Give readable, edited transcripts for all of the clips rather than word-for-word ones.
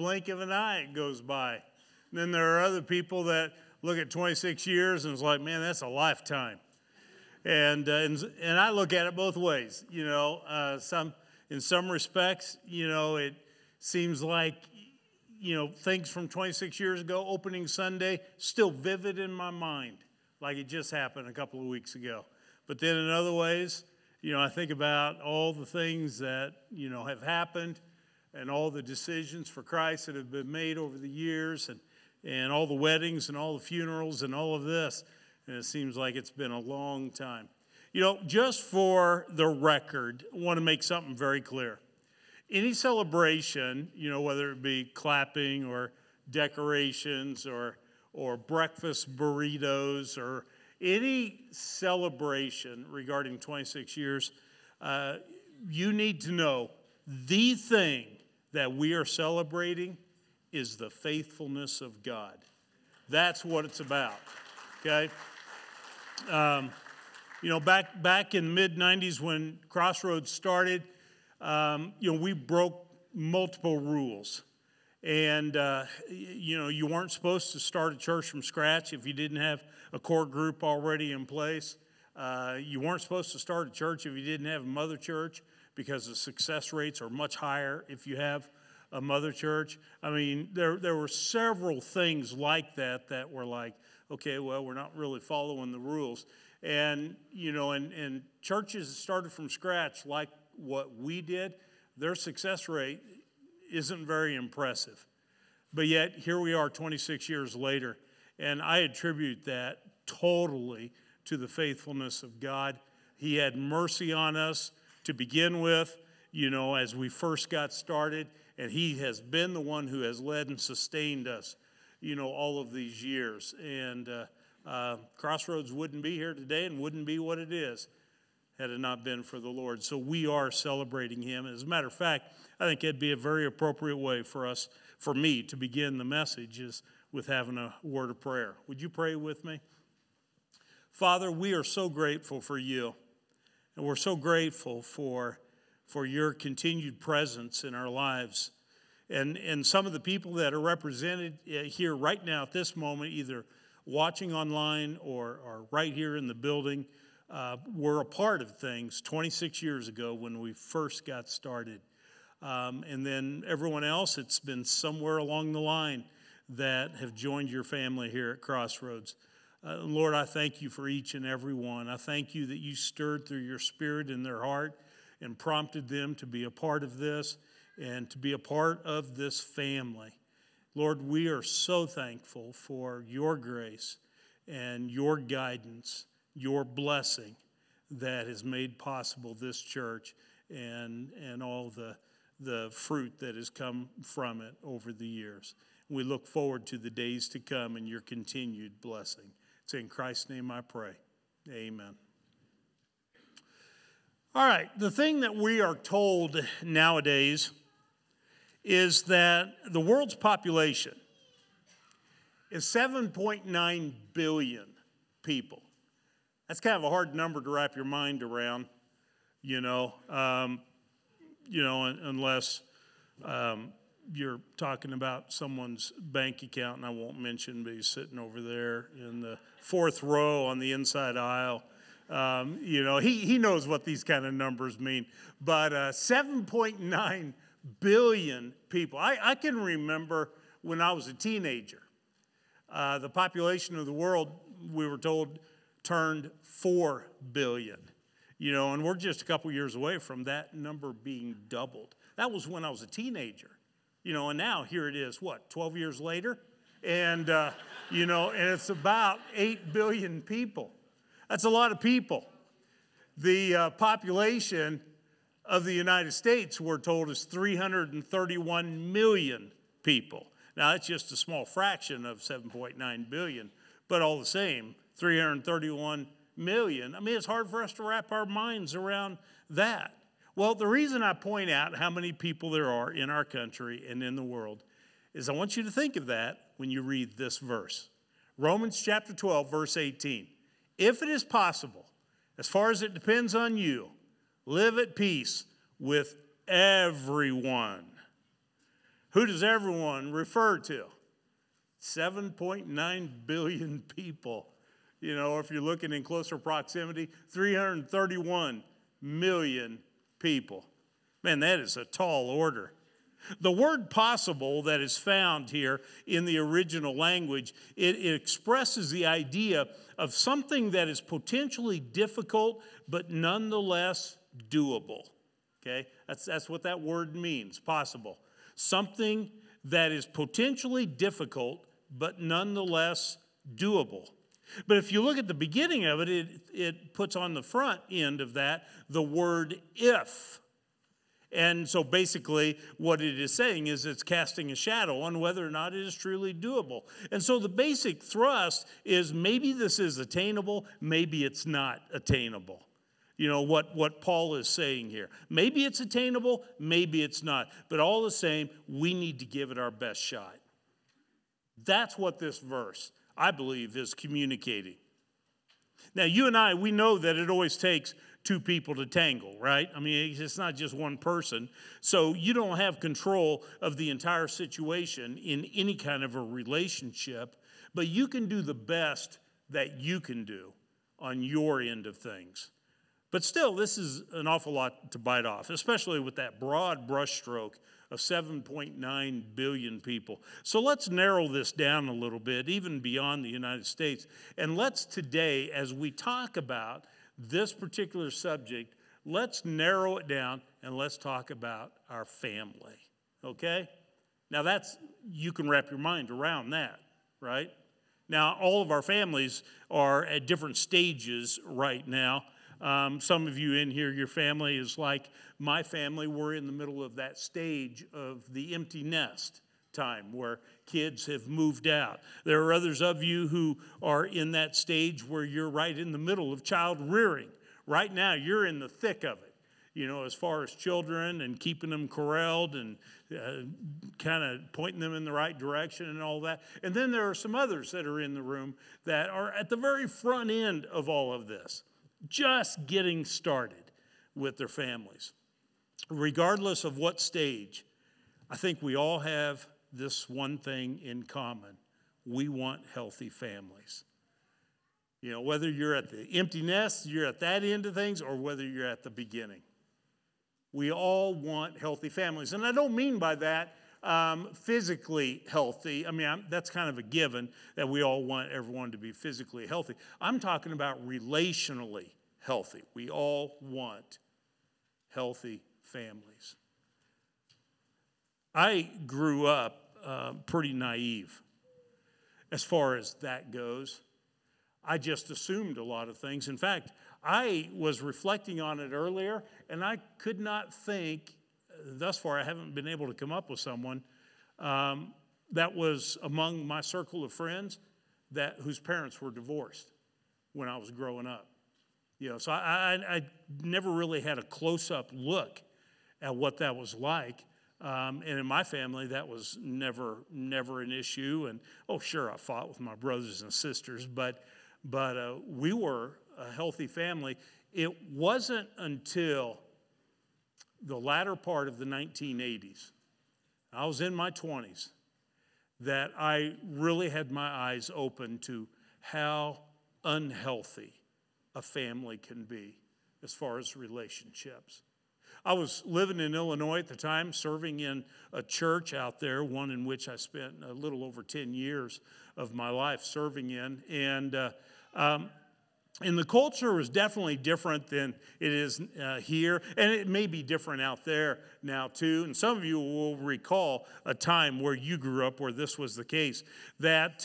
blink of an eye it goes by. And then there are other people that look at 26 years and it's like, man, that's a lifetime. And I look at it both ways. You know, in some respects, you know, it seems like, you know, things from 26 years ago, opening Sunday, still vivid in my mind, like it just happened a couple of weeks ago. But then in other ways, you know, I think about all the things that, you know, have happened and all the decisions for Christ that have been made over the years and all the weddings and all the funerals and all of this. And it seems like it's been a long time. You know, just for the record, I want to make something very clear. Any celebration, you know, whether it be clapping or decorations or breakfast burritos or any celebration regarding 26 years, you need to know the thing that we are celebrating is the faithfulness of God. That's what it's about, okay? You know, back in the mid-'90s when Crossroads started, you know, we broke multiple rules. And, you know, you weren't supposed to start a church from scratch if you didn't have a core group already in place. You weren't supposed to start a church if you didn't have a mother church because the success rates are much higher if you have a mother church. I mean, there were several things like that were like, okay, well, we're not really following the rules. And, you know, and churches that started from scratch like what we did, their success rate isn't very impressive. But yet, here we are 26 years later, and I attribute that totally to the faithfulness of God. He had mercy on us to begin with, you know, as we first got started, and He has been the one who has led and sustained us, you know, all of these years. And Crossroads wouldn't be here today and wouldn't be what it is had it not been for the Lord. So we are celebrating Him. As a matter of fact, I think it'd be a very appropriate way for me to begin the message is with having a word of prayer. Would you pray with me? Father, we are so grateful for You, and we're so grateful for Your continued presence in our lives. And some of the people that are represented here right now at this moment, either watching online or right here in the building, were a part of things 26 years ago when we first got started. And then everyone else, it's been somewhere along the line that have joined Your family here at Crossroads. Lord, I thank You for each and every one. I thank You that You stirred through Your Spirit in their heart and prompted them to be a part of this and to be a part of this family. Lord, we are so thankful for Your grace and Your guidance, Your blessing that has made possible this church and all the fruit that has come from it over the years. We look forward to the days to come and Your continued blessing. It's in Christ's name I pray. Amen. All right, the thing that we are told nowadays is that the world's population is 7.9 billion people. That's kind of a hard number to wrap your mind around, you know, unless you're talking about someone's bank account, and I won't mention, but he's sitting over there in the fourth row on the inside aisle. You know, he knows what these kind of numbers mean. But 7.9 billion people. I can remember when I was a teenager, the population of the world, we were told, turned 4 billion, you know, and we're just a couple years away from that number being doubled. That was when I was a teenager, you know, and now here it is, what, 12 years later? And, you know, and it's about 8 billion people. That's a lot of people. The population of the United States, we're told, is 331 million people. Now, that's just a small fraction of 7.9 billion, but all the same, 331 million. I mean, it's hard for us to wrap our minds around that. Well, the reason I point out how many people there are in our country and in the world is I want you to think of that when you read this verse. Romans chapter 12, verse 18. If it is possible, as far as it depends on you, live at peace with everyone. Who does everyone refer to? 7.9 billion people. You know, if you're looking in closer proximity, 331 million people. Man, that is a tall order. The word possible that is found here in the original language, it expresses the idea of something that is potentially difficult, but nonetheless doable. Okay? That's what that word means, possible. Something that is potentially difficult, but nonetheless doable. But if you look at the beginning of it, it puts on the front end of that the word if. And so basically what it is saying is it's casting a shadow on whether or not it is truly doable. And so the basic thrust is maybe this is attainable, maybe it's not attainable. You know, what Paul is saying here. Maybe it's attainable, maybe it's not. But all the same, we need to give it our best shot. That's what this verse, I believe, is communicating. Now, you and I, we know that it always takes two people to tangle, right? I mean, it's not just one person. So you don't have control of the entire situation in any kind of a relationship, but you can do the best that you can do on your end of things. But still, this is an awful lot to bite off, especially with that broad brushstroke of 7.9 billion people. So let's narrow this down a little bit, even beyond the United States. And let's today, as we talk about this particular subject, let's narrow it down and let's talk about our family, okay? Now that's, you can wrap your mind around that, right? Now, all of our families are at different stages right now. Some of you in here, your family is like my family. We're in the middle of that stage of the empty nest time where kids have moved out. There are others of you who are in that stage where you're right in the middle of child rearing. Right now, you're in the thick of it, you know, as far as children and keeping them corralled and kind of pointing them in the right direction and all that. And then there are some others that are in the room that are at the very front end of all of this, just getting started with their families. Regardless of what stage, I think we all have this one thing in common. We want healthy families. You know, whether you're at the empty nest, you're at that end of things, or whether you're at the beginning. We all want healthy families. And I don't mean by that physically healthy. I mean, that's kind of a given that we all want everyone to be physically healthy. I'm talking about relationally healthy. We all want healthy families. I grew up pretty naive as far as that goes. I just assumed a lot of things. In fact, I was reflecting on it earlier, and I could not think. Thus far, I haven't been able to come up with someone that was among my circle of friends that whose parents were divorced when I was growing up. You know, so I never really had a close-up look at what that was like. And in my family, that was never an issue. And oh, sure, I fought with my brothers and sisters, but we were a healthy family. It wasn't until the latter part of the 1980s, I was in my 20s, that I really had my eyes open to how unhealthy a family can be as far as relationships. I was living in Illinois at the time, serving in a church out there, one in which I spent a little over 10 years of my life serving in, and the culture was definitely different than it is here, and it may be different out there now too. And some of you will recall a time where you grew up where this was the case, that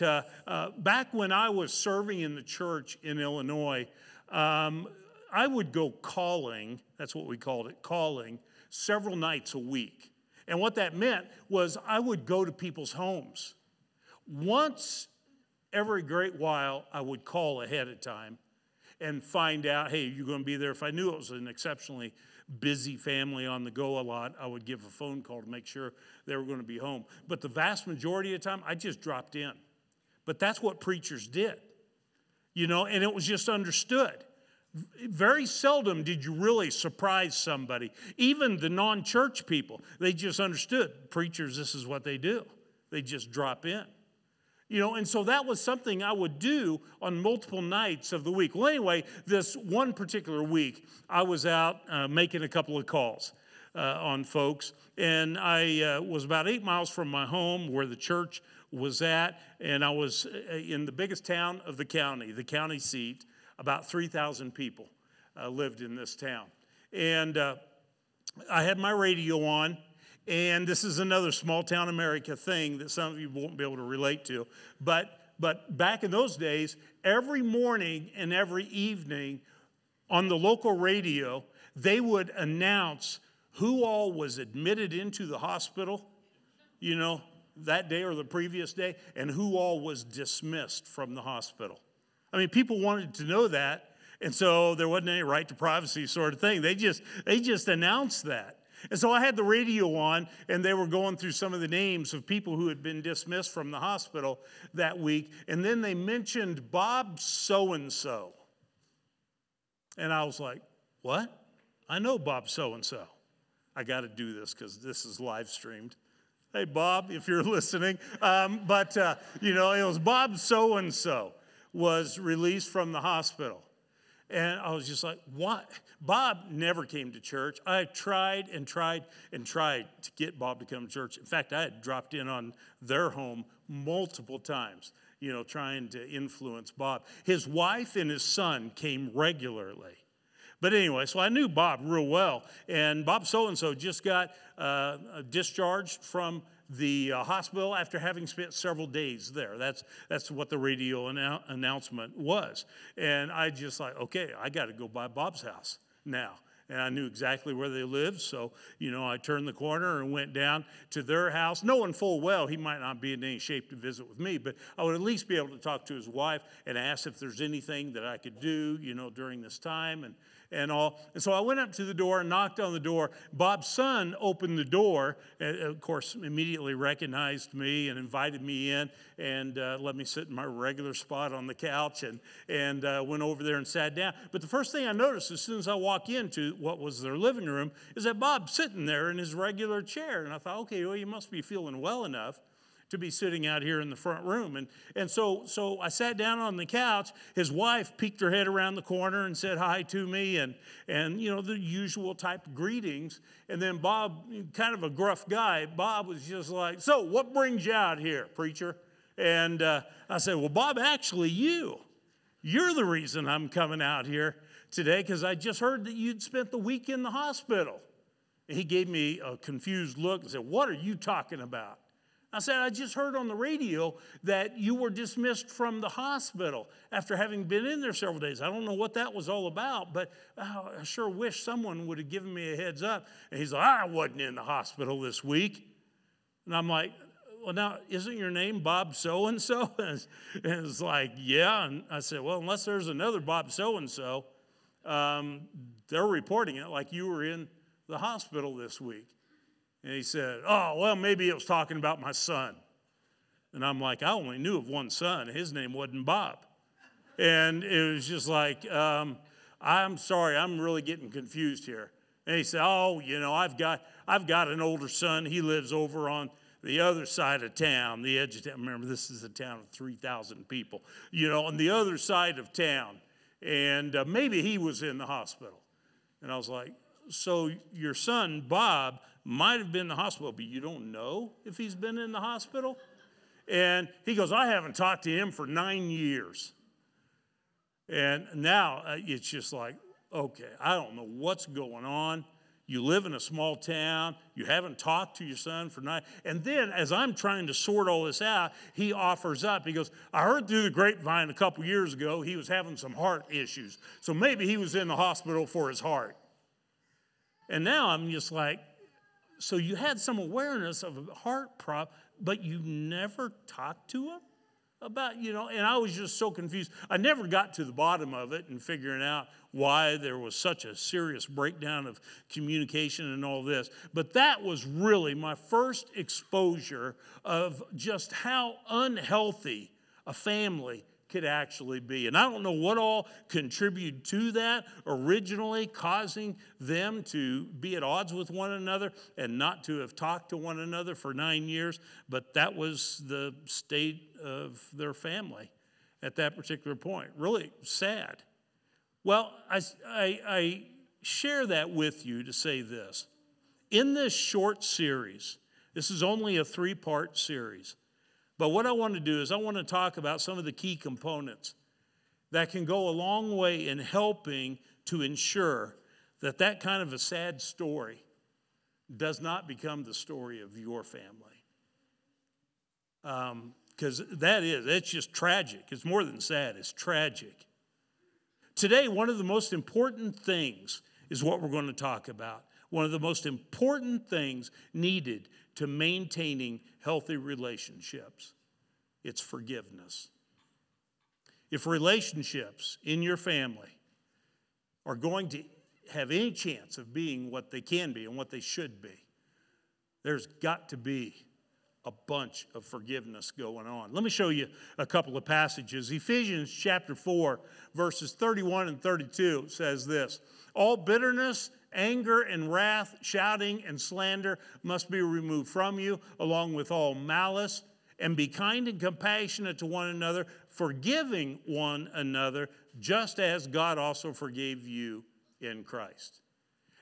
back when I was serving in the church in Illinois, I would go calling, that's what we called it, calling, several nights a week. And what that meant was I would go to people's homes. Once every great while, I would call ahead of time and find out, hey, you're going to be there. If I knew it was an exceptionally busy family on the go a lot, I would give a phone call to make sure they were going to be home. But the vast majority of the time, I just dropped in. But that's what preachers did, you know, and it was just understood. Very seldom did you really surprise somebody. Even the non-church people, they just understood. Preachers, this is what they do. They just drop in. You know, and so that was something I would do on multiple nights of the week. Well, anyway, this one particular week, I was out making a couple of calls on folks. And I was about 8 miles from my home where the church was at. And I was in the biggest town of the county seat. About 3,000 people lived in this town. And I had my radio on. And this is another small town America thing that some of you won't be able to relate to. But back in those days, every morning and every evening on the local radio, they would announce who all was admitted into the hospital, you know, that day or the previous day, and who all was dismissed from the hospital. I mean, people wanted to know that, and so there wasn't any right to privacy sort of thing. They just announced that. And so I had the radio on, and they were going through some of the names of people who had been dismissed from the hospital that week. And then they mentioned Bob so-and-so. And I was like, what? I know Bob so-and-so. I got to do this because this is live streamed. Hey, Bob, if you're listening. It was Bob so-and-so was released from the hospital. And I was just like, what? Bob never came to church. I tried and tried and tried to get Bob to come to church. In fact, I had dropped in on their home multiple times, you know, trying to influence Bob. His wife and his son came regularly. But anyway, so I knew Bob real well. And Bob so-and-so just got discharged from the hospital after having spent several days there. That's what the radio announcement was. And I just like, okay, I got to go by Bob's house now. And I knew exactly where they lived. So, you know, I turned the corner and went down to their house, knowing full well he might not be in any shape to visit with me, but I would at least be able to talk to his wife and ask if there's anything that I could do, you know, during this time and all. And so I went up to the door and knocked on the door. Bob's son opened the door, and of course, immediately recognized me and invited me in and let me sit in my regular spot on the couch and went over there and sat down. But the first thing I noticed as soon as I walked into what was their living room is that Bob's sitting there in his regular chair. And I thought, okay, well, you must be feeling well enough to be sitting out here in the front room. And so I sat down on the couch. His wife peeked her head around the corner and said hi to me and you know, the usual type of greetings. And then Bob, kind of a gruff guy, Bob was just like, so what brings you out here, preacher? And I said, well, Bob, actually you're the reason I'm coming out here today because I just heard that you'd spent the week in the hospital. And he gave me a confused look and said, what are you talking about? I said, I just heard on the radio that you were dismissed from the hospital after having been in there several days. I don't know what that was all about, but I sure wish someone would have given me a heads up. And he's like, I wasn't in the hospital this week. And I'm like, well, now, isn't your name Bob so-and-so? And it's like, yeah. And I said, well, unless there's another Bob so-and-so, they're reporting it like you were in the hospital this week. And he said, oh, well, maybe it was talking about my son. And I'm like, I only knew of one son. His name wasn't Bob. And it was just like, I'm sorry, I'm really getting confused here. And he said, oh, you know, I've got an older son. He lives over on the other side of town, the edge of town. Remember, this is a town of 3,000 people. You know, on the other side of town. And maybe he was in the hospital. And I was like, so your son, Bob, might have been in the hospital, but you don't know if he's been in the hospital? And he goes, I haven't talked to him for 9 years. And now it's just like, okay, I don't know what's going on. You live in a small town. You haven't talked to your son for 9 years. And then as I'm trying to sort all this out, he offers up. He goes, I heard through the grapevine a couple years ago he was having some heart issues. So maybe he was in the hospital for his heart. And now I'm just like, so you had some awareness of a heart problem, but you never talked to him about, you know, and I was just so confused. I never got to the bottom of it and figuring out why there was such a serious breakdown of communication and all this. But that was really my first exposure of just how unhealthy a family could actually be. And I don't know what all contributed to that, originally causing them to be at odds with one another and not to have talked to one another for 9 years, but that was the state of their family at that particular point. Really sad. Well, I share that with you to say this. In this short series, this is only a three-part series, but what I want to do is I want to talk about some of the key components that can go a long way in helping to ensure that that kind of a sad story does not become the story of your family. Because that's just tragic. It's more than sad, it's tragic. Today, one of the most important things is what we're going to talk about. One of the most important things needed to maintaining healthy relationships. It's forgiveness. If relationships in your family are going to have any chance of being what they can be and what they should be, there's got to be a bunch of forgiveness going on. Let me show you a couple of passages. Ephesians chapter 4, verses 31 and 32 says this, all bitterness, anger and wrath, shouting and slander must be removed from you, along with all malice, and be kind and compassionate to one another, forgiving one another, just as God also forgave you in Christ.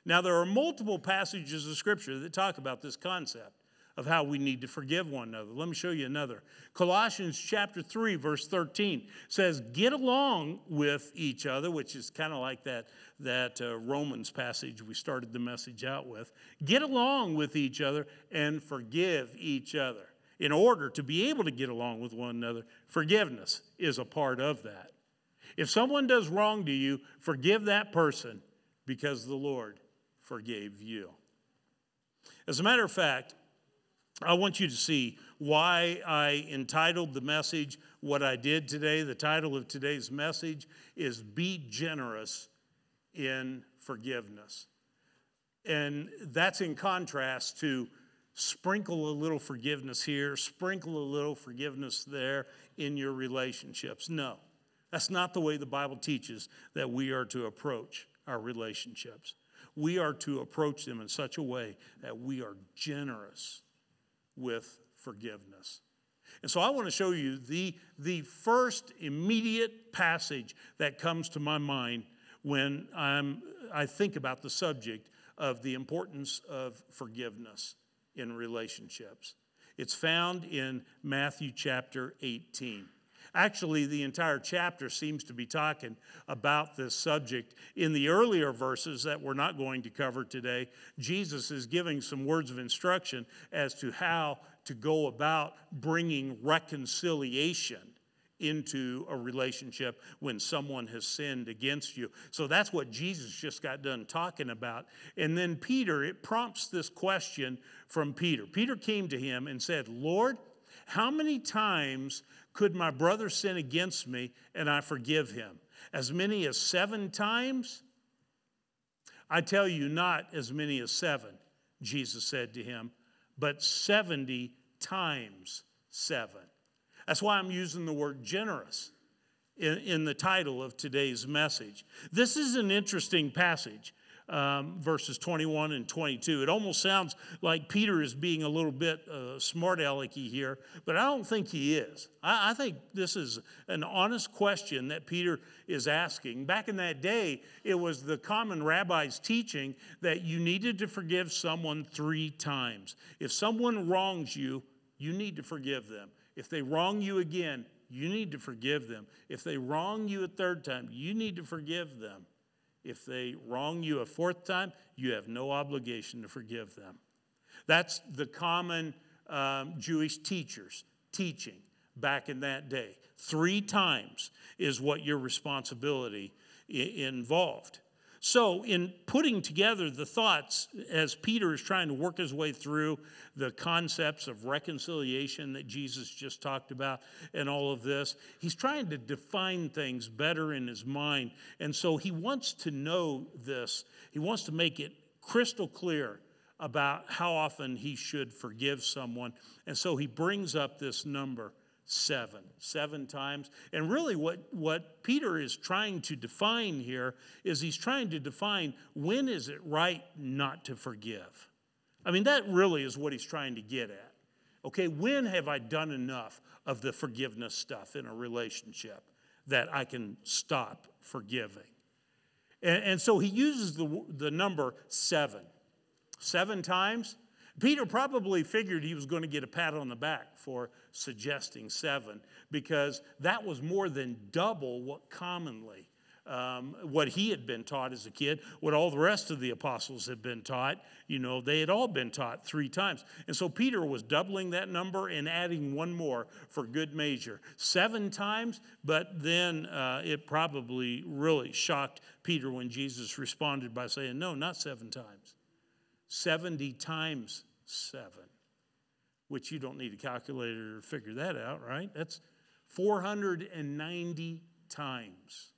Now, there are multiple passages of Scripture that talk about this concept of how we need to forgive one another. Let me show you another. Colossians chapter 3, verse 13 says, get along with each other, which is kind of like that Romans passage we started the message out with. Get along with each other and forgive each other. In order to be able to get along with one another, forgiveness is a part of that. If someone does wrong to you, forgive that person because the Lord forgave you. As a matter of fact, I want you to see why I entitled the message what I did today. The title of today's message is Be Generous in Forgiveness. And that's in contrast to sprinkle a little forgiveness here, sprinkle a little forgiveness there in your relationships. No, that's not the way the Bible teaches that we are to approach our relationships. We are to approach them in such a way that we are generous with forgiveness. And so I want to show you the first immediate passage that comes to my mind when I think about the subject of the importance of forgiveness in relationships. It's found in Matthew chapter 18. Actually, the entire chapter seems to be talking about this subject. In the earlier verses that we're not going to cover today, Jesus is giving some words of instruction as to how to go about bringing reconciliation into a relationship when someone has sinned against you. So that's what Jesus just got done talking about. And then Peter, it prompts this question from Peter. Peter came to him and said, Lord, how many times could my brother sin against me and I forgive him? As many as 7 times? I tell you, not as many as 7, Jesus said to him, but 70 times 7. That's why I'm using the word generous in the title of today's message. This is an interesting passage. Verses 21 and 22. It almost sounds like Peter is being a little bit smart-alecky here, but I don't think he is. I think this is an honest question that Peter is asking. Back in that day, it was the common rabbi's teaching that you needed to forgive someone 3 times. If someone wrongs you, you need to forgive them. If they wrong you again, you need to forgive them. If they wrong you a 3rd time, you need to forgive them. If they wrong you a 4th time, you have no obligation to forgive them. That's the common Jewish teachers teaching back in that day. 3 times is what your responsibility involved. So in putting together the thoughts as Peter is trying to work his way through the concepts of reconciliation that Jesus just talked about and all of this, he's trying to define things better in his mind. And so he wants to know this. He wants to make it crystal clear about how often he should forgive someone. And so he brings up this number, Seven times. And really what Peter is trying to define here is he's trying to define when is it right not to forgive. I mean, that really is what he's trying to get at. Okay, when have I done enough of the forgiveness stuff in a relationship that I can stop forgiving? And so he uses the number seven. Seven times. Peter probably figured he was going to get a pat on the back for suggesting seven, because that was more than double what commonly, what he had been taught as a kid, what all the rest of the apostles had been taught. You know, they had all been taught three times. And so Peter was doubling that number and adding one more for good measure. Seven times, but then it probably really shocked Peter when Jesus responded by saying, no, not seven times. 70 times 7, which you don't need a calculator to figure that out, right? That's 490 times.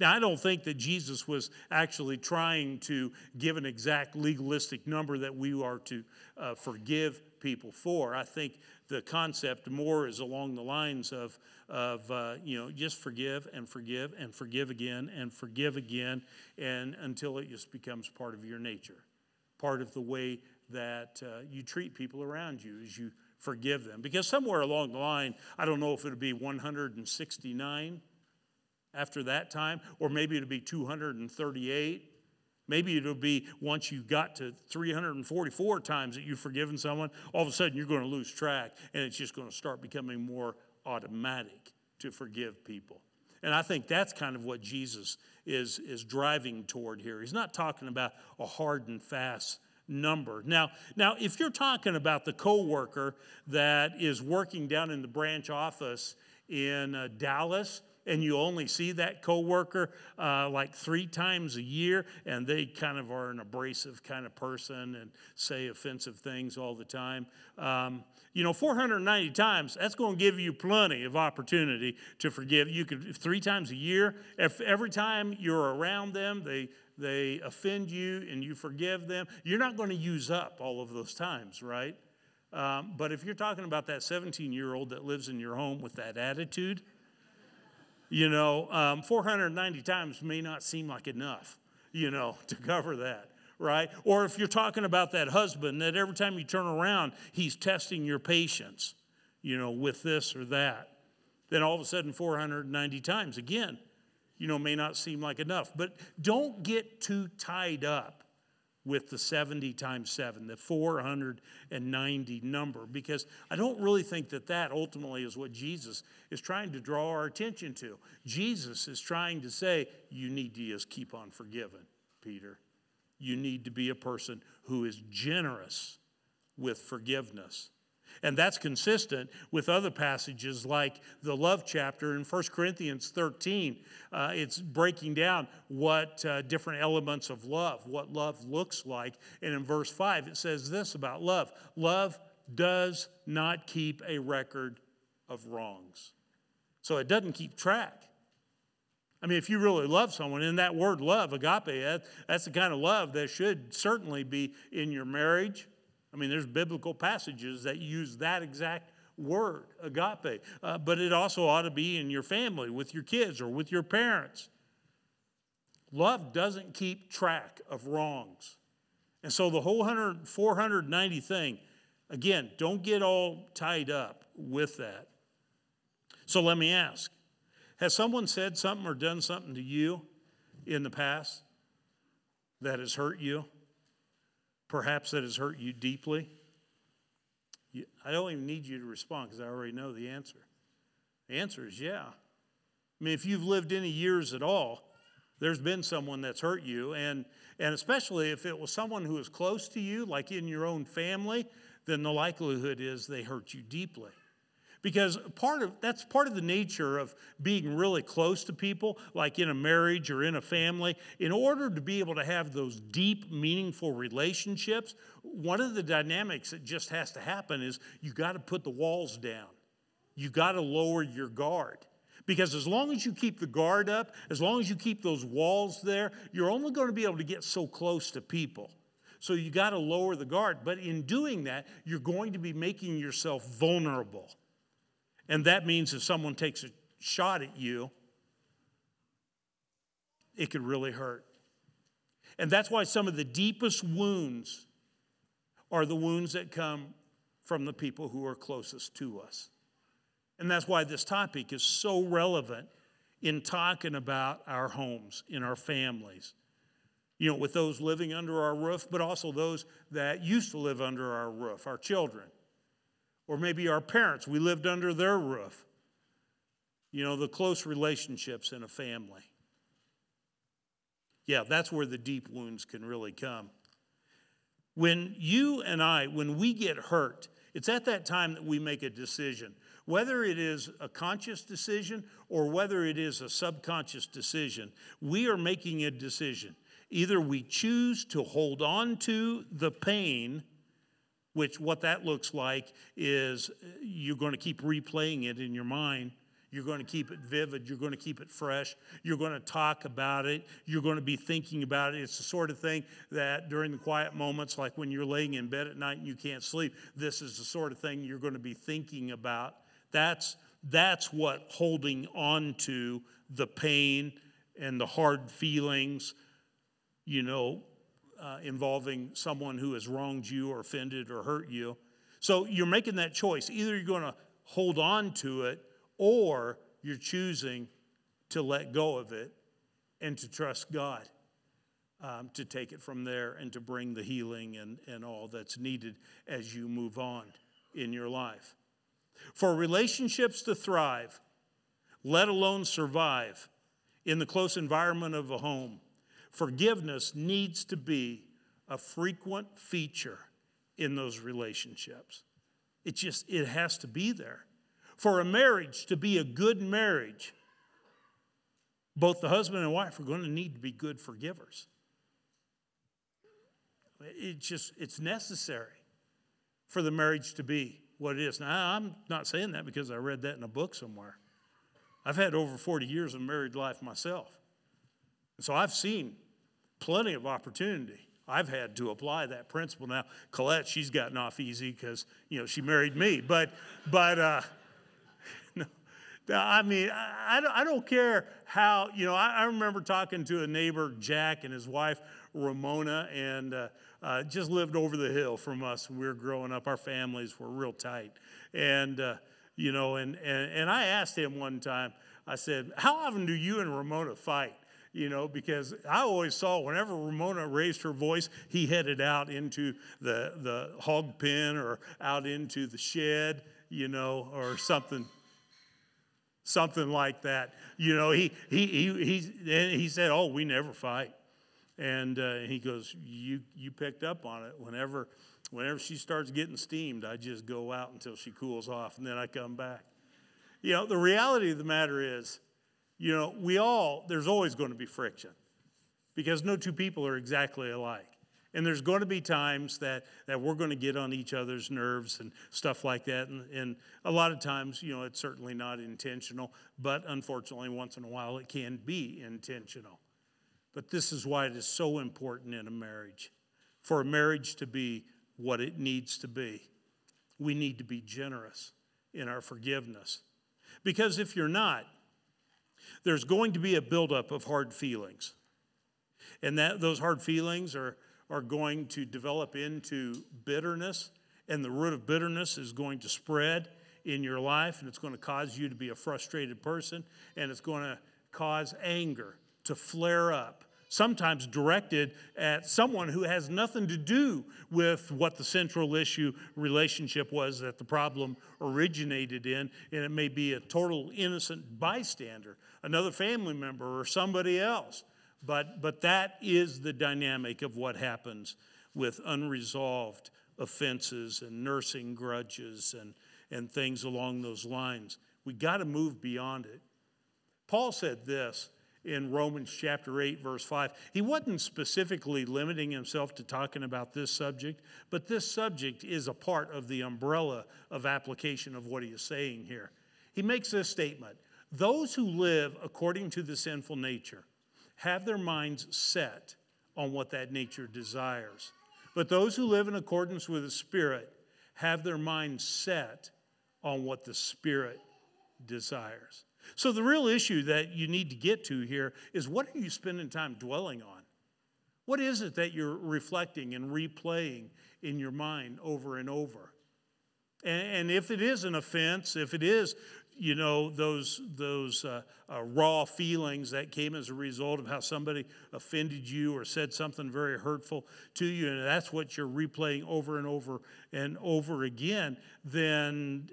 Now, I don't think that Jesus was actually trying to give an exact legalistic number that we are to forgive people for. I think the concept more is along the lines of just forgive and forgive and forgive again and forgive again, and until it just becomes part of your nature, part of the way that you treat people around you as you forgive them. Because somewhere along the line, I don't know if it'll be 169 after that time, or maybe it'll be 238. Maybe it'll be once you got to 344 times that you've forgiven someone, all of a sudden you're going to lose track, and it's just going to start becoming more automatic to forgive people. And I think that's kind of what Jesus is driving toward here. He's not talking about a hard and fast number. Now, if you're talking about the coworker that is working down in the branch office in Dallas, and you only see that coworker like three times a year, and they kind of are an abrasive kind of person and say offensive things all the time. 490 times, that's going to give you plenty of opportunity to forgive. You could three times a year. If every time you're around them, they offend you and you forgive them, you're not going to use up all of those times, right? But if you're talking about that 17-year-old that lives in your home with that attitude, 490 times may not seem like enough, to cover that, right? Or if you're talking about that husband that every time you turn around, he's testing your patience, with this or that. Then all of a sudden, 490 times again, may not seem like enough. But don't get too tied up with the 70 times 7, the 490 number, because I don't really think that ultimately is what Jesus is trying to draw our attention to. Jesus is trying to say, you need to just keep on forgiving, Peter. You need to be a person who is generous with forgiveness. And that's consistent with other passages like the love chapter in 1 Corinthians 13. It's breaking down what different elements of love, what love looks like. And in verse 5, it says this about love. Love does not keep a record of wrongs. So it doesn't keep track. I mean, if you really love someone, and that word love, agape, that's the kind of love that should certainly be in your marriage. I mean, there's biblical passages that use that exact word, agape. But it also ought to be in your family, with your kids, or with your parents. Love doesn't keep track of wrongs. And so the whole 490 thing, again, don't get all tied up with that. So let me ask, has someone said something or done something to you in the past that has hurt you? Perhaps that has hurt you deeply. I don't even need you to respond because I already know the answer. The answer is yeah. I mean, if you've lived any years at all, there's been someone that's hurt you. And especially if it was someone who is close to you, like in your own family, then the likelihood is they hurt you deeply. Because that's part of the nature of being really close to people, like in a marriage or in a family. In order to be able to have those deep, meaningful relationships, one of the dynamics that just has to happen is you got to put the walls down. You got to lower your guard. Because as long as you keep the guard up, as long as you keep those walls there, you're only going to be able to get so close to people. So you got to lower the guard. But in doing that, you're going to be making yourself vulnerable. And that means if someone takes a shot at you, it could really hurt. And that's why some of the deepest wounds are the wounds that come from the people who are closest to us. And that's why this topic is so relevant in talking about our homes, in our families. You know, with those living under our roof, but also those that used to live under our roof, our children. Or maybe our parents, we lived under their roof. You know, the close relationships in a family. Yeah, that's where the deep wounds can really come. When you and I, when we get hurt, it's at that time that we make a decision. Whether it is a conscious decision or whether it is a subconscious decision, we are making a decision. Either we choose to hold on to the pain, which what that looks like is you're going to keep replaying it in your mind. You're going to keep it vivid. You're going to keep it fresh. You're going to talk about it. You're going to be thinking about it. It's the sort of thing that during the quiet moments, like when you're laying in bed at night and you can't sleep, this is the sort of thing you're going to be thinking about. That's what holding on to the pain and the hard feelings, you know, involving someone who has wronged you or offended or hurt you. So you're making that choice. Either you're going to hold on to it or you're choosing to let go of it and to trust God to take it from there and to bring the healing and all that's needed as you move on in your life. For relationships to thrive, let alone survive, in the close environment of a home, forgiveness needs to be a frequent feature in those relationships. It has to be there. For a marriage to be a good marriage, both the husband and wife are going to need to be good forgivers. It's necessary for the marriage to be what it is. Now, I'm not saying that because I read that in a book somewhere. I've had over 40 years of married life myself. So I've seen plenty of opportunity. I've had to apply that principle. Now, Colette, she's gotten off easy because, you know, she married me. But no, I mean, I don't care how, you know, I remember talking to a neighbor, Jack, and his wife, Ramona, and just lived over the hill from us when we were growing up. Our families were real tight. And, you know, and I asked him one time, I said, how often do you and Ramona fight? You know, because I always saw whenever Ramona raised her voice, he headed out into the hog pen or out into the shed, you know, or something like that. You know, he said, "Oh, we never fight." And he goes, "You picked up on it. Whenever she starts getting steamed, I just go out until she cools off, and then I come back." You know, the reality of the matter is, you know, there's always going to be friction because no two people are exactly alike. And there's going to be times that we're going to get on each other's nerves and stuff like that. And a lot of times, you know, it's certainly not intentional, but unfortunately, once in a while, it can be intentional. But this is why it is so important in a marriage, for a marriage to be what it needs to be. We need to be generous in our forgiveness, because if you're not, there's going to be a buildup of hard feelings. And those hard feelings are going to develop into bitterness, and the root of bitterness is going to spread in your life, and it's going to cause you to be a frustrated person, and it's going to cause anger to flare up, sometimes directed at someone who has nothing to do with what the central issue relationship was that the problem originated in, and it may be a total innocent bystander, another family member or somebody else. But that is the dynamic of what happens with unresolved offenses and nursing grudges and things along those lines. We got to move beyond it. Paul said this in Romans chapter 8, verse 5. He wasn't specifically limiting himself to talking about this subject, but this subject is a part of the umbrella of application of what he is saying here. He makes this statement: those who live according to the sinful nature have their minds set on what that nature desires, But those who live in accordance with the Spirit have their mind set on what the Spirit desires. So the real issue that you need to get to here is, what are you spending time dwelling on? What is it that you're reflecting and replaying in your mind over and over? And if it is an offense, if it is, you know, those raw feelings that came as a result of how somebody offended you or said something very hurtful to you, and that's what you're replaying over and over and over again, then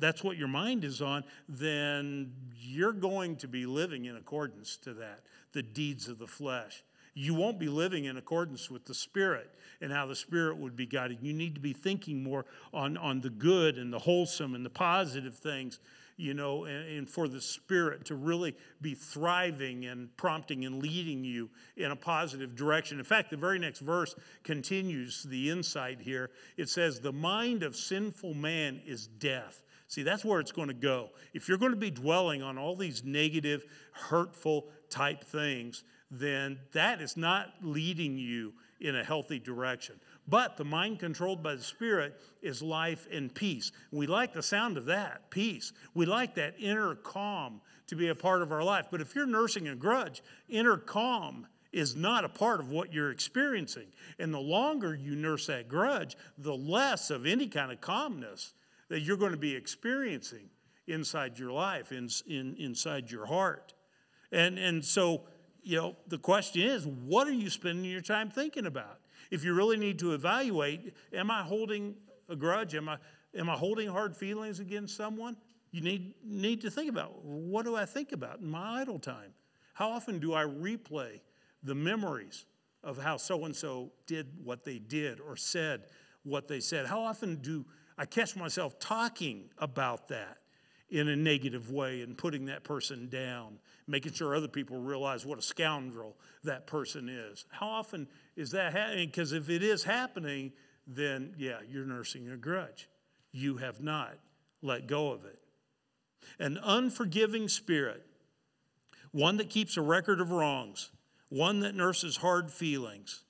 that's what your mind is on, then you're going to be living in accordance to that, the deeds of the flesh. You won't be living in accordance with the Spirit and how the Spirit would be guided. You need to be thinking more on the good and the wholesome and the positive things, you know, and for the Spirit to really be thriving and prompting and leading you in a positive direction. In fact, the very next verse continues the insight here. It says, the mind of sinful man is death. See, that's where it's going to go. If you're going to be dwelling on all these negative, hurtful type things, then that is not leading you in a healthy direction. But the mind controlled by the Spirit is life and peace. We like the sound of that, peace. We like that inner calm to be a part of our life. But if you're nursing a grudge, inner calm is not a part of what you're experiencing. And the longer you nurse that grudge, the less of any kind of calmness that you're going to be experiencing inside your life, inside your heart. And so, you know, the question is, what are you spending your time thinking about? If you really need to evaluate, am I holding a grudge? Am I holding hard feelings against someone? You need to think about, what do I think about in my idle time? How often do I replay the memories of how so-and-so did what they did or said what they said? How often do I catch myself talking about that in a negative way and putting that person down, making sure other people realize what a scoundrel that person is? How often is that happening? Because if it is happening, then, yeah, you're nursing a grudge. You have not let go of it. An unforgiving spirit, one that keeps a record of wrongs, one that nurses hard feelings,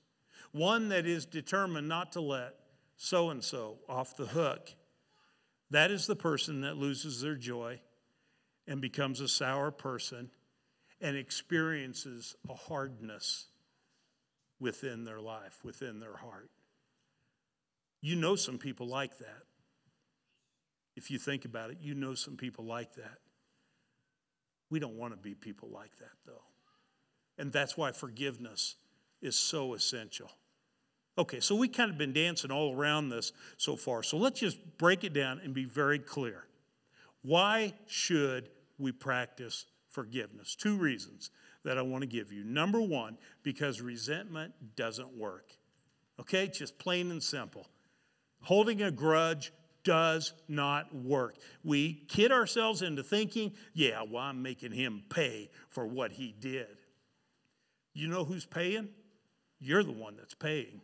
one that is determined not to let so-and-so off the hook. That is the person that loses their joy and becomes a sour person and experiences a hardness within their life, within their heart. You know some people like that. If you think about it, you know some people like that. We don't want to be people like that, though. And that's why forgiveness is so essential. Okay, so we've kind of been dancing all around this so far. So let's just break it down and be very clear. Why should we practice forgiveness? Two reasons that I want to give you. Number one, because resentment doesn't work. Okay, just plain and simple. Holding a grudge does not work. We kid ourselves into thinking, yeah, well, I'm making him pay for what he did. You know who's paying? You're the one that's paying.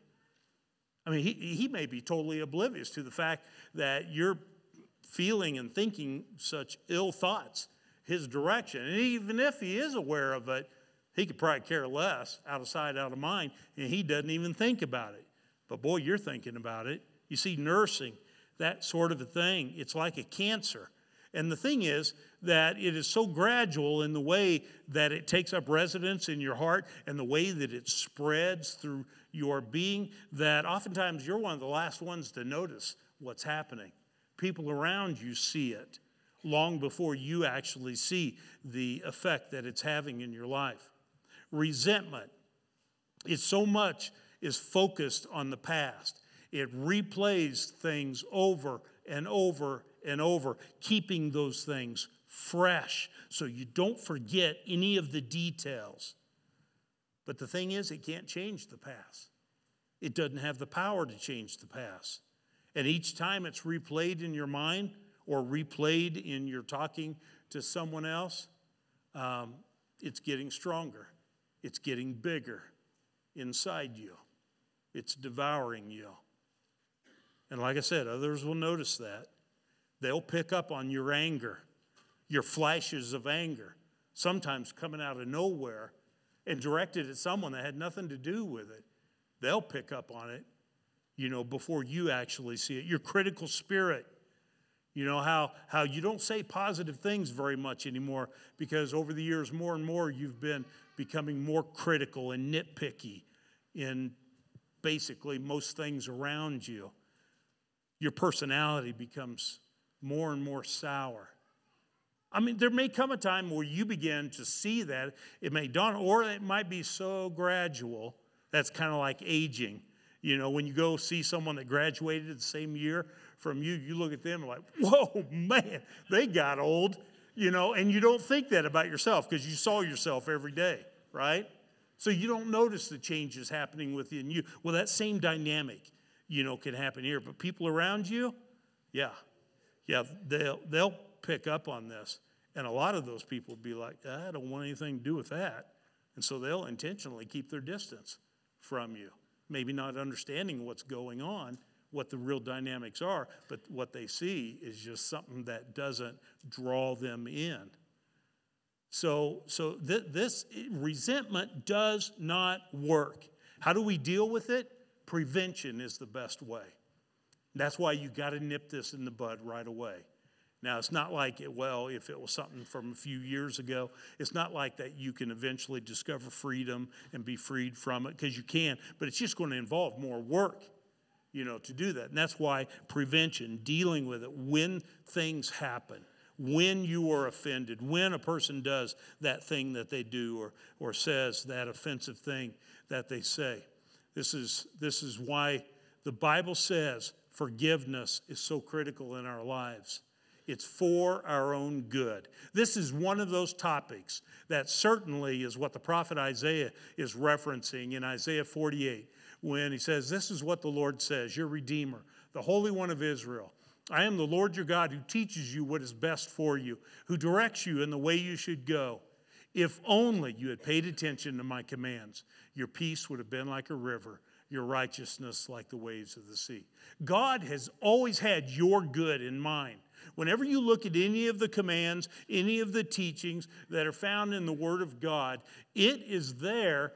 I mean, he may be totally oblivious to the fact that you're feeling and thinking such ill thoughts his direction. And even if he is aware of it, he could probably care less, out of sight, out of mind, and he doesn't even think about it. But boy, you're thinking about it. You see, nursing, that sort of a thing, it's like a cancer. And the thing is that it is so gradual in the way that it takes up residence in your heart and the way that it spreads through your being, that oftentimes you're one of the last ones to notice what's happening. People around you see it long before you actually see the effect that it's having in your life. Resentment is so much is focused on the past. It replays things over and over and over, keeping those things fresh so you don't forget any of the details. But the thing is, it can't change the past. It doesn't have the power to change the past. And each time it's replayed in your mind or replayed in your talking to someone else, it's getting stronger. It's getting bigger inside you. It's devouring you. And like I said, others will notice that. They'll pick up on your anger, your flashes of anger, sometimes coming out of nowhere and directed at someone that had nothing to do with it. They'll pick up on it, you know, before you actually see it. Your critical spirit. You know, how you don't say positive things very much anymore because over the years, more and more, you've been becoming more critical and nitpicky in basically most things around you. Your personality becomes more and more sour. I mean, there may come a time where you begin to see that. It may dawn, or it might be so gradual. That's kind of like aging. You know, when you go see someone that graduated the same year from you, you look at them like, whoa, man, they got old, you know, and you don't think that about yourself because you saw yourself every day, right? So you don't notice the changes happening within you. Well, that same dynamic, you know, can happen here. But people around you, yeah, they'll pick up on this. And a lot of those people would be like, I don't want anything to do with that. And so they'll intentionally keep their distance from you, maybe not understanding what's going on, what the real dynamics are, but what they see is just something that doesn't draw them in. So this resentment does not work. How do we deal with it? Prevention is the best way. That's why you got to nip this in the bud right away. Now, it's not like, if it was something from a few years ago, it's not like that you can eventually discover freedom and be freed from it, because you can, but it's just going to involve more work, you know, to do that. And that's why prevention, dealing with it, when things happen, when you are offended, when a person does that thing that they do or says that offensive thing that they say. This is why the Bible says forgiveness is so critical in our lives. It's for our own good. This is one of those topics that certainly is what the prophet Isaiah is referencing in Isaiah 48 when he says, this is what the Lord says, your Redeemer, the Holy One of Israel. I am the Lord your God who teaches you what is best for you, who directs you in the way you should go. If only you had paid attention to my commands, your peace would have been like a river, your righteousness like the waves of the sea. God has always had your good in mind. Whenever you look at any of the commands, any of the teachings that are found in the Word of God, it is there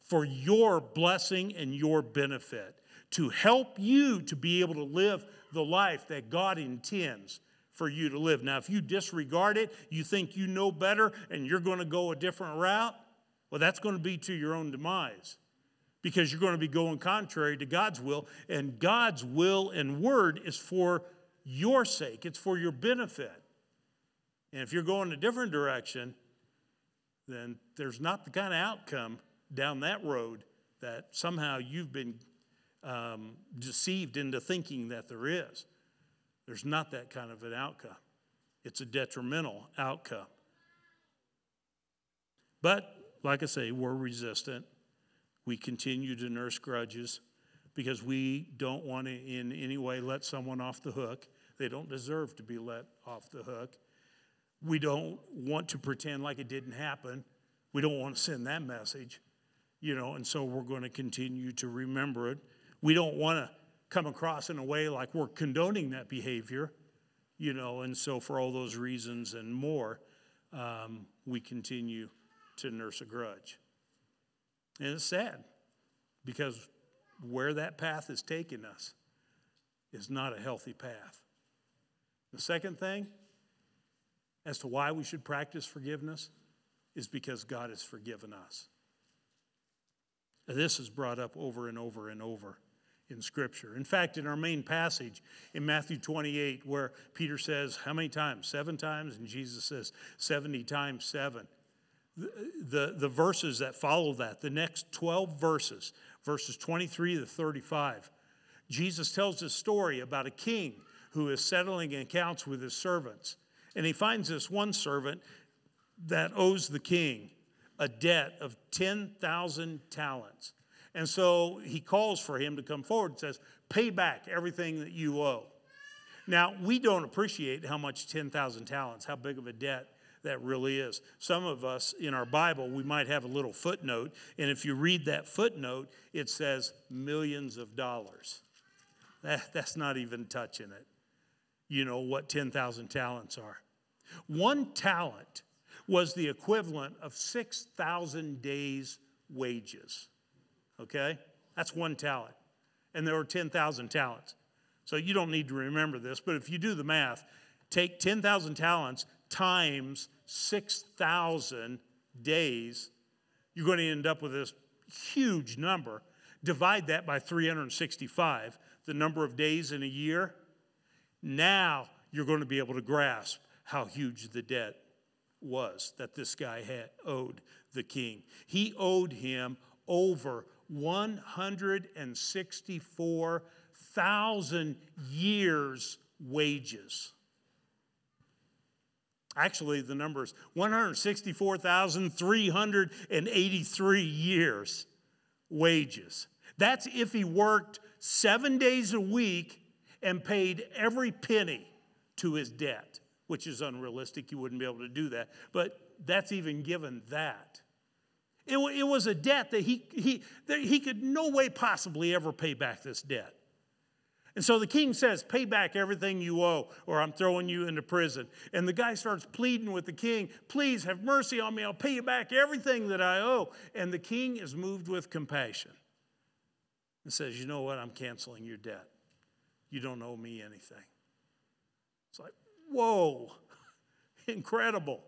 for your blessing and your benefit, to help you to be able to live the life that God intends for you to live. Now, if you disregard it, you think you know better, and you're going to go a different route, well, that's going to be to your own demise, because you're going to be going contrary to God's will, and God's will and word is for your sake. It's for your benefit. And if you're going a different direction, then there's not the kind of outcome down that road that somehow you've been deceived into thinking that there is. There's not that kind of an outcome. It's a detrimental outcome. But, like I say, we're resistant. We continue to nurse grudges because we don't want to in any way let someone off the hook. They don't deserve to be let off the hook. We don't want to pretend like it didn't happen. We don't want to send that message, you know, and so we're going to continue to remember it. We don't want to come across in a way like we're condoning that behavior, you know, and so for all those reasons and more, we continue to nurse a grudge. And it's sad because where that path is taking us is not a healthy path. The second thing as to why we should practice forgiveness is because God has forgiven us. And this is brought up over and over and over in Scripture. In fact, in our main passage in Matthew 28, where Peter says, how many times? 7 times? And Jesus says, 70 times 7. The verses that follow that, the next 12 verses, verses 23 to 35, Jesus tells this story about a king who is settling accounts with his servants. And he finds this one servant that owes the king a debt of 10,000 talents. And so he calls for him to come forward and says, pay back everything that you owe. Now, we don't appreciate how much 10,000 talents, how big of a debt that really is. Some of us in our Bible, we might have a little footnote. And if you read that footnote, it says millions of dollars. That's not even touching it. You know what 10,000 talents are. 1 talent was the equivalent of 6,000 days' wages. Okay? That's one talent. And there were 10,000 talents. So you don't need to remember this, but if you do the math, take 10,000 talents times 6,000 days, you're going to end up with this huge number. Divide that by 365, the number of days in a year. Now you're going to be able to grasp how huge the debt was that this guy had owed the king. He owed him over 164,000 years' wages. Actually, the number is 164,383 years' wages. That's if he worked 7 days a week and paid every penny to his debt, which is unrealistic. You wouldn't be able to do that. But that's even given that. It was a debt that he could no way possibly ever pay back this debt. And so the king says, pay back everything you owe, or I'm throwing you into prison. And the guy starts pleading with the king, please have mercy on me. I'll pay you back everything that I owe. And the king is moved with compassion and says, you know what? I'm canceling your debt. You don't owe me anything. It's like, whoa, incredible.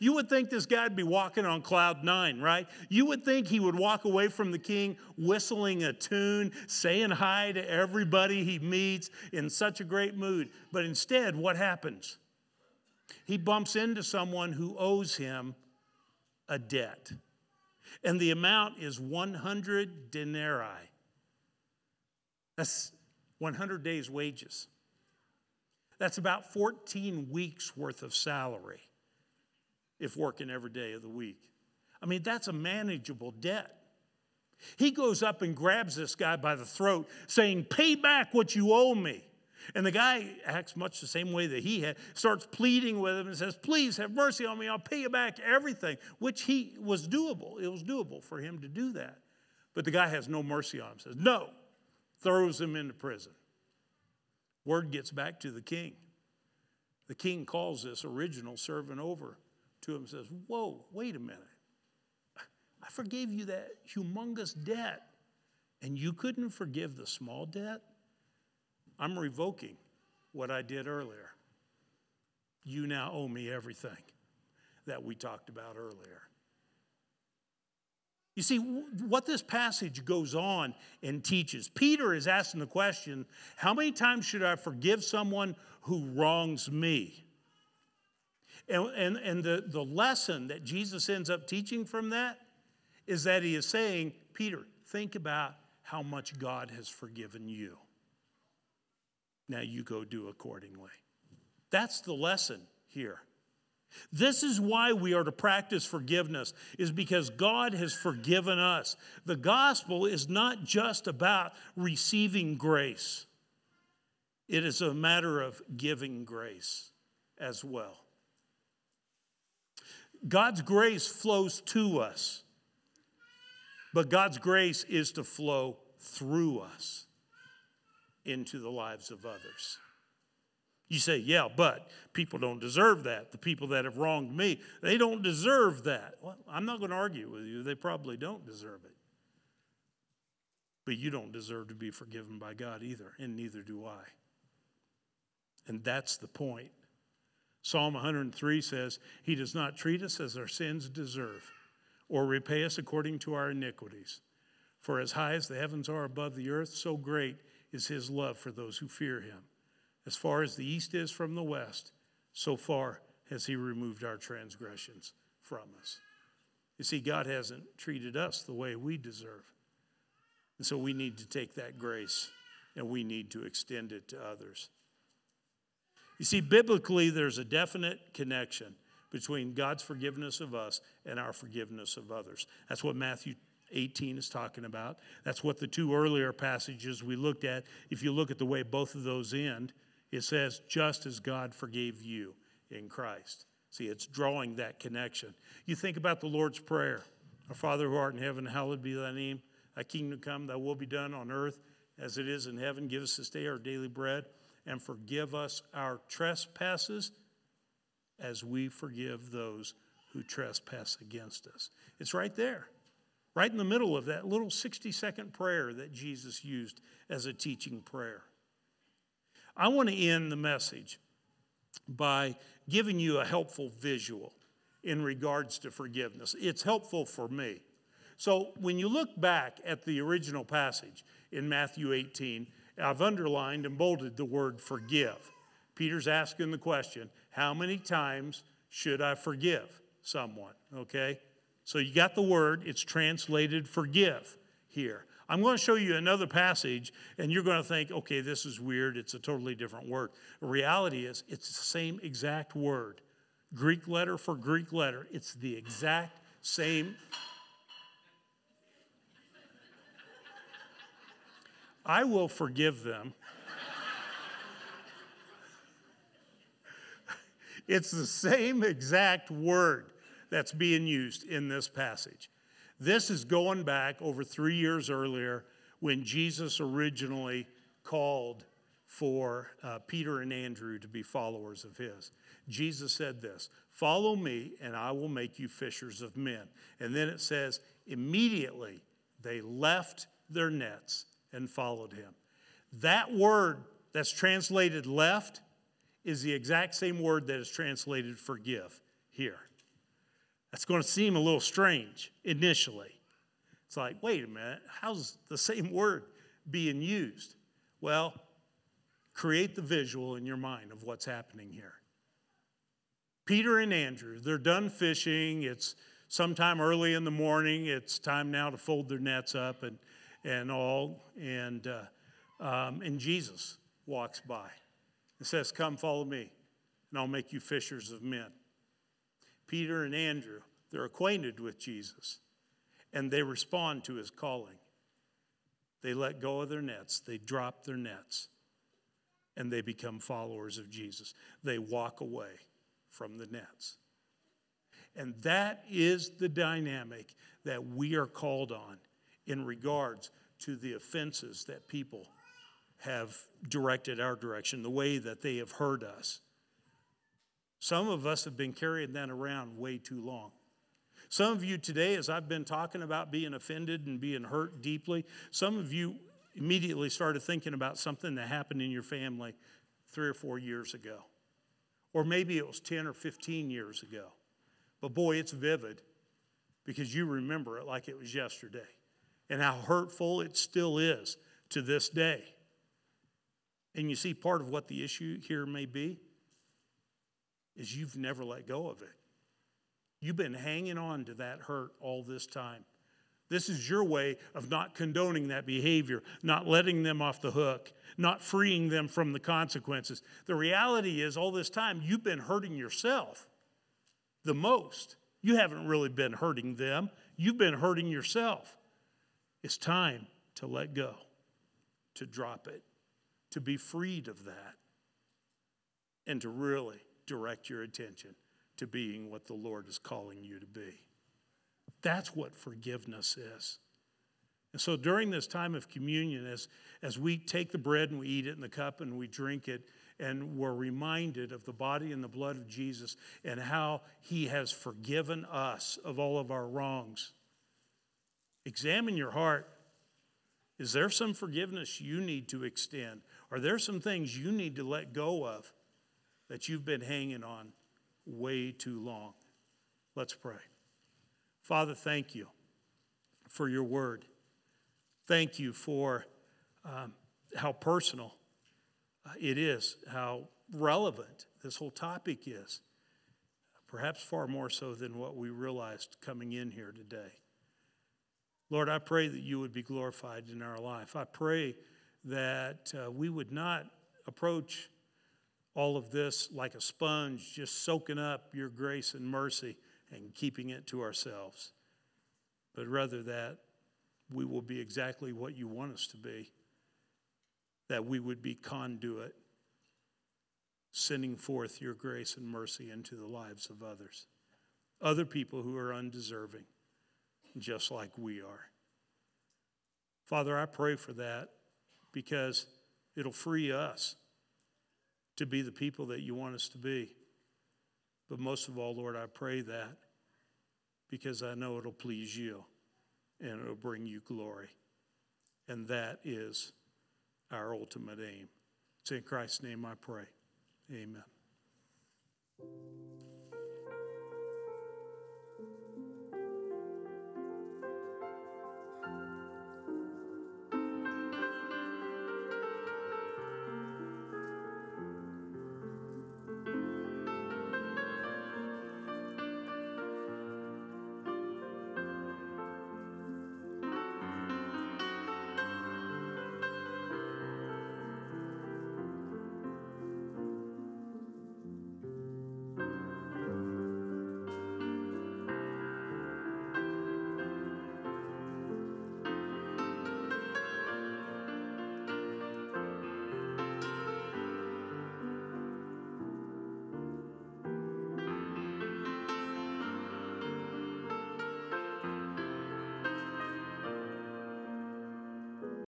You would think this guy would be walking on cloud nine, right? You would think he would walk away from the king whistling a tune, saying hi to everybody he meets in such a great mood. But instead, what happens? He bumps into someone who owes him a debt. And the amount is 100 denarii. That's 100 days' wages. That's about 14 weeks' worth of salary, if working every day of the week. I mean, that's a manageable debt. He goes up and grabs this guy by the throat, saying, pay back what you owe me. And the guy acts much the same way that he had, starts pleading with him and says, please have mercy on me, I'll pay you back everything, which he was doable. It was doable for him to do that. But the guy has no mercy on him, says, no, throws him into prison. Word gets back to the king. The king calls this original servant over to him and says, whoa, wait a minute. I forgave you that humongous debt, and you couldn't forgive the small debt? I'm revoking what I did earlier. You now owe me everything that we talked about earlier. You see, what this passage goes on and teaches, Peter is asking the question, how many times should I forgive someone who wrongs me? And the lesson that Jesus ends up teaching from that is that he is saying, Peter, think about how much God has forgiven you. Now you go do accordingly. That's the lesson here. This is why we are to practice forgiveness, is because God has forgiven us. The gospel is not just about receiving grace. It is a matter of giving grace as well. God's grace flows to us, but God's grace is to flow through us into the lives of others. You say, yeah, but people don't deserve that. The people that have wronged me, they don't deserve that. Well, I'm not going to argue with you. They probably don't deserve it. But you don't deserve to be forgiven by God either, and neither do I. And that's the point. Psalm 103 says, he does not treat us as our sins deserve or repay us according to our iniquities. For as high as the heavens are above the earth, so great is his love for those who fear him. As far as the east is from the west, so far has he removed our transgressions from us. You see, God hasn't treated us the way we deserve. And so we need to take that grace and we need to extend it to others. You see, biblically, there's a definite connection between God's forgiveness of us and our forgiveness of others. That's what Matthew 18 is talking about. That's what the two earlier passages we looked at, if you look at the way both of those end, it says, just as God forgave you in Christ. See, it's drawing that connection. You think about the Lord's Prayer. Our Father who art in heaven, hallowed be thy name. Thy kingdom come, thy will be done on earth as it is in heaven. Give us this day our daily bread. And forgive us our trespasses as we forgive those who trespass against us. It's right there. right in the middle of that little 60-second prayer that Jesus used as a teaching prayer. I want to end the message by giving you a helpful visual in regards to forgiveness. It's helpful for me. So when you look back at the original passage in Matthew 18, I've underlined and bolded the word forgive. Peter's asking the question, how many times should I forgive someone? Okay? So you got the word. It's translated forgive here. I'm going to show you another passage, and you're going to think, okay, this is weird. It's a totally different word. The reality is it's the same exact word. Greek letter for Greek letter. It's the exact same. I will forgive them. It's the same exact word that's being used in this passage. This is going back over 3 years earlier when Jesus originally called for Peter and Andrew to be followers of his. Jesus said this, "Follow me and I will make you fishers of men." And then it says, immediately they left their nets and followed him. That word that's translated left is the exact same word that is translated forgive here. That's going to seem a little strange initially. It's like, wait a minute, how's the same word being used? Well, create the visual in your mind of what's happening here. Peter and Andrew, they're done fishing. It's sometime early in the morning. It's time now to fold their nets up and Jesus walks by and says, "Come, follow me, and I'll make you fishers of men." Peter and Andrew, they're acquainted with Jesus, and they respond to his calling. They let go of their nets. They drop their nets, and they become followers of Jesus. They walk away from the nets. And that is the dynamic that we are called on in regards to the offenses that people have directed our direction, the way that they have hurt us. Some of us have been carrying that around way too long. Some of you today, as I've been talking about being offended and being hurt deeply, some of you immediately started thinking about something that happened in your family 3 or 4 years ago. Or maybe it was 10 or 15 years ago. But boy, it's vivid because you remember it like it was yesterday and how hurtful it still is to this day. And you see, part of what the issue here may be is you've never let go of it. You've been hanging on to that hurt all this time. This is your way of not condoning that behavior, not letting them off the hook, not freeing them from the consequences. The reality is all this time you've been hurting yourself the most. You haven't really been hurting them. You've been hurting yourself. It's time to let go, to drop it, to be freed of that, and to really direct your attention to being what the Lord is calling you to be. That's what forgiveness is. And so during this time of communion, as we take the bread and we eat it and the cup and we drink it, and we're reminded of the body and the blood of Jesus and how he has forgiven us of all of our wrongs. Examine your heart. Is there some forgiveness you need to extend? Are there some things you need to let go of that you've been hanging on way too long? Let's pray. Father, thank you for your word. Thank you for how personal it is, how relevant this whole topic is, perhaps far more so than what we realized coming in here today. Lord, I pray that you would be glorified in our life. I pray that we would not approach all of this like a sponge, just soaking up your grace and mercy and keeping it to ourselves. But rather that we will be exactly what you want us to be, that we would be conduit, sending forth your grace and mercy into the lives of others, other people who are undeserving, just like we are. Father, I pray for that because it'll free us to be the people that you want us to be. But most of all, Lord, I pray that because I know it'll please you and it'll bring you glory. And that is our ultimate aim. It's in Christ's name I pray. Amen.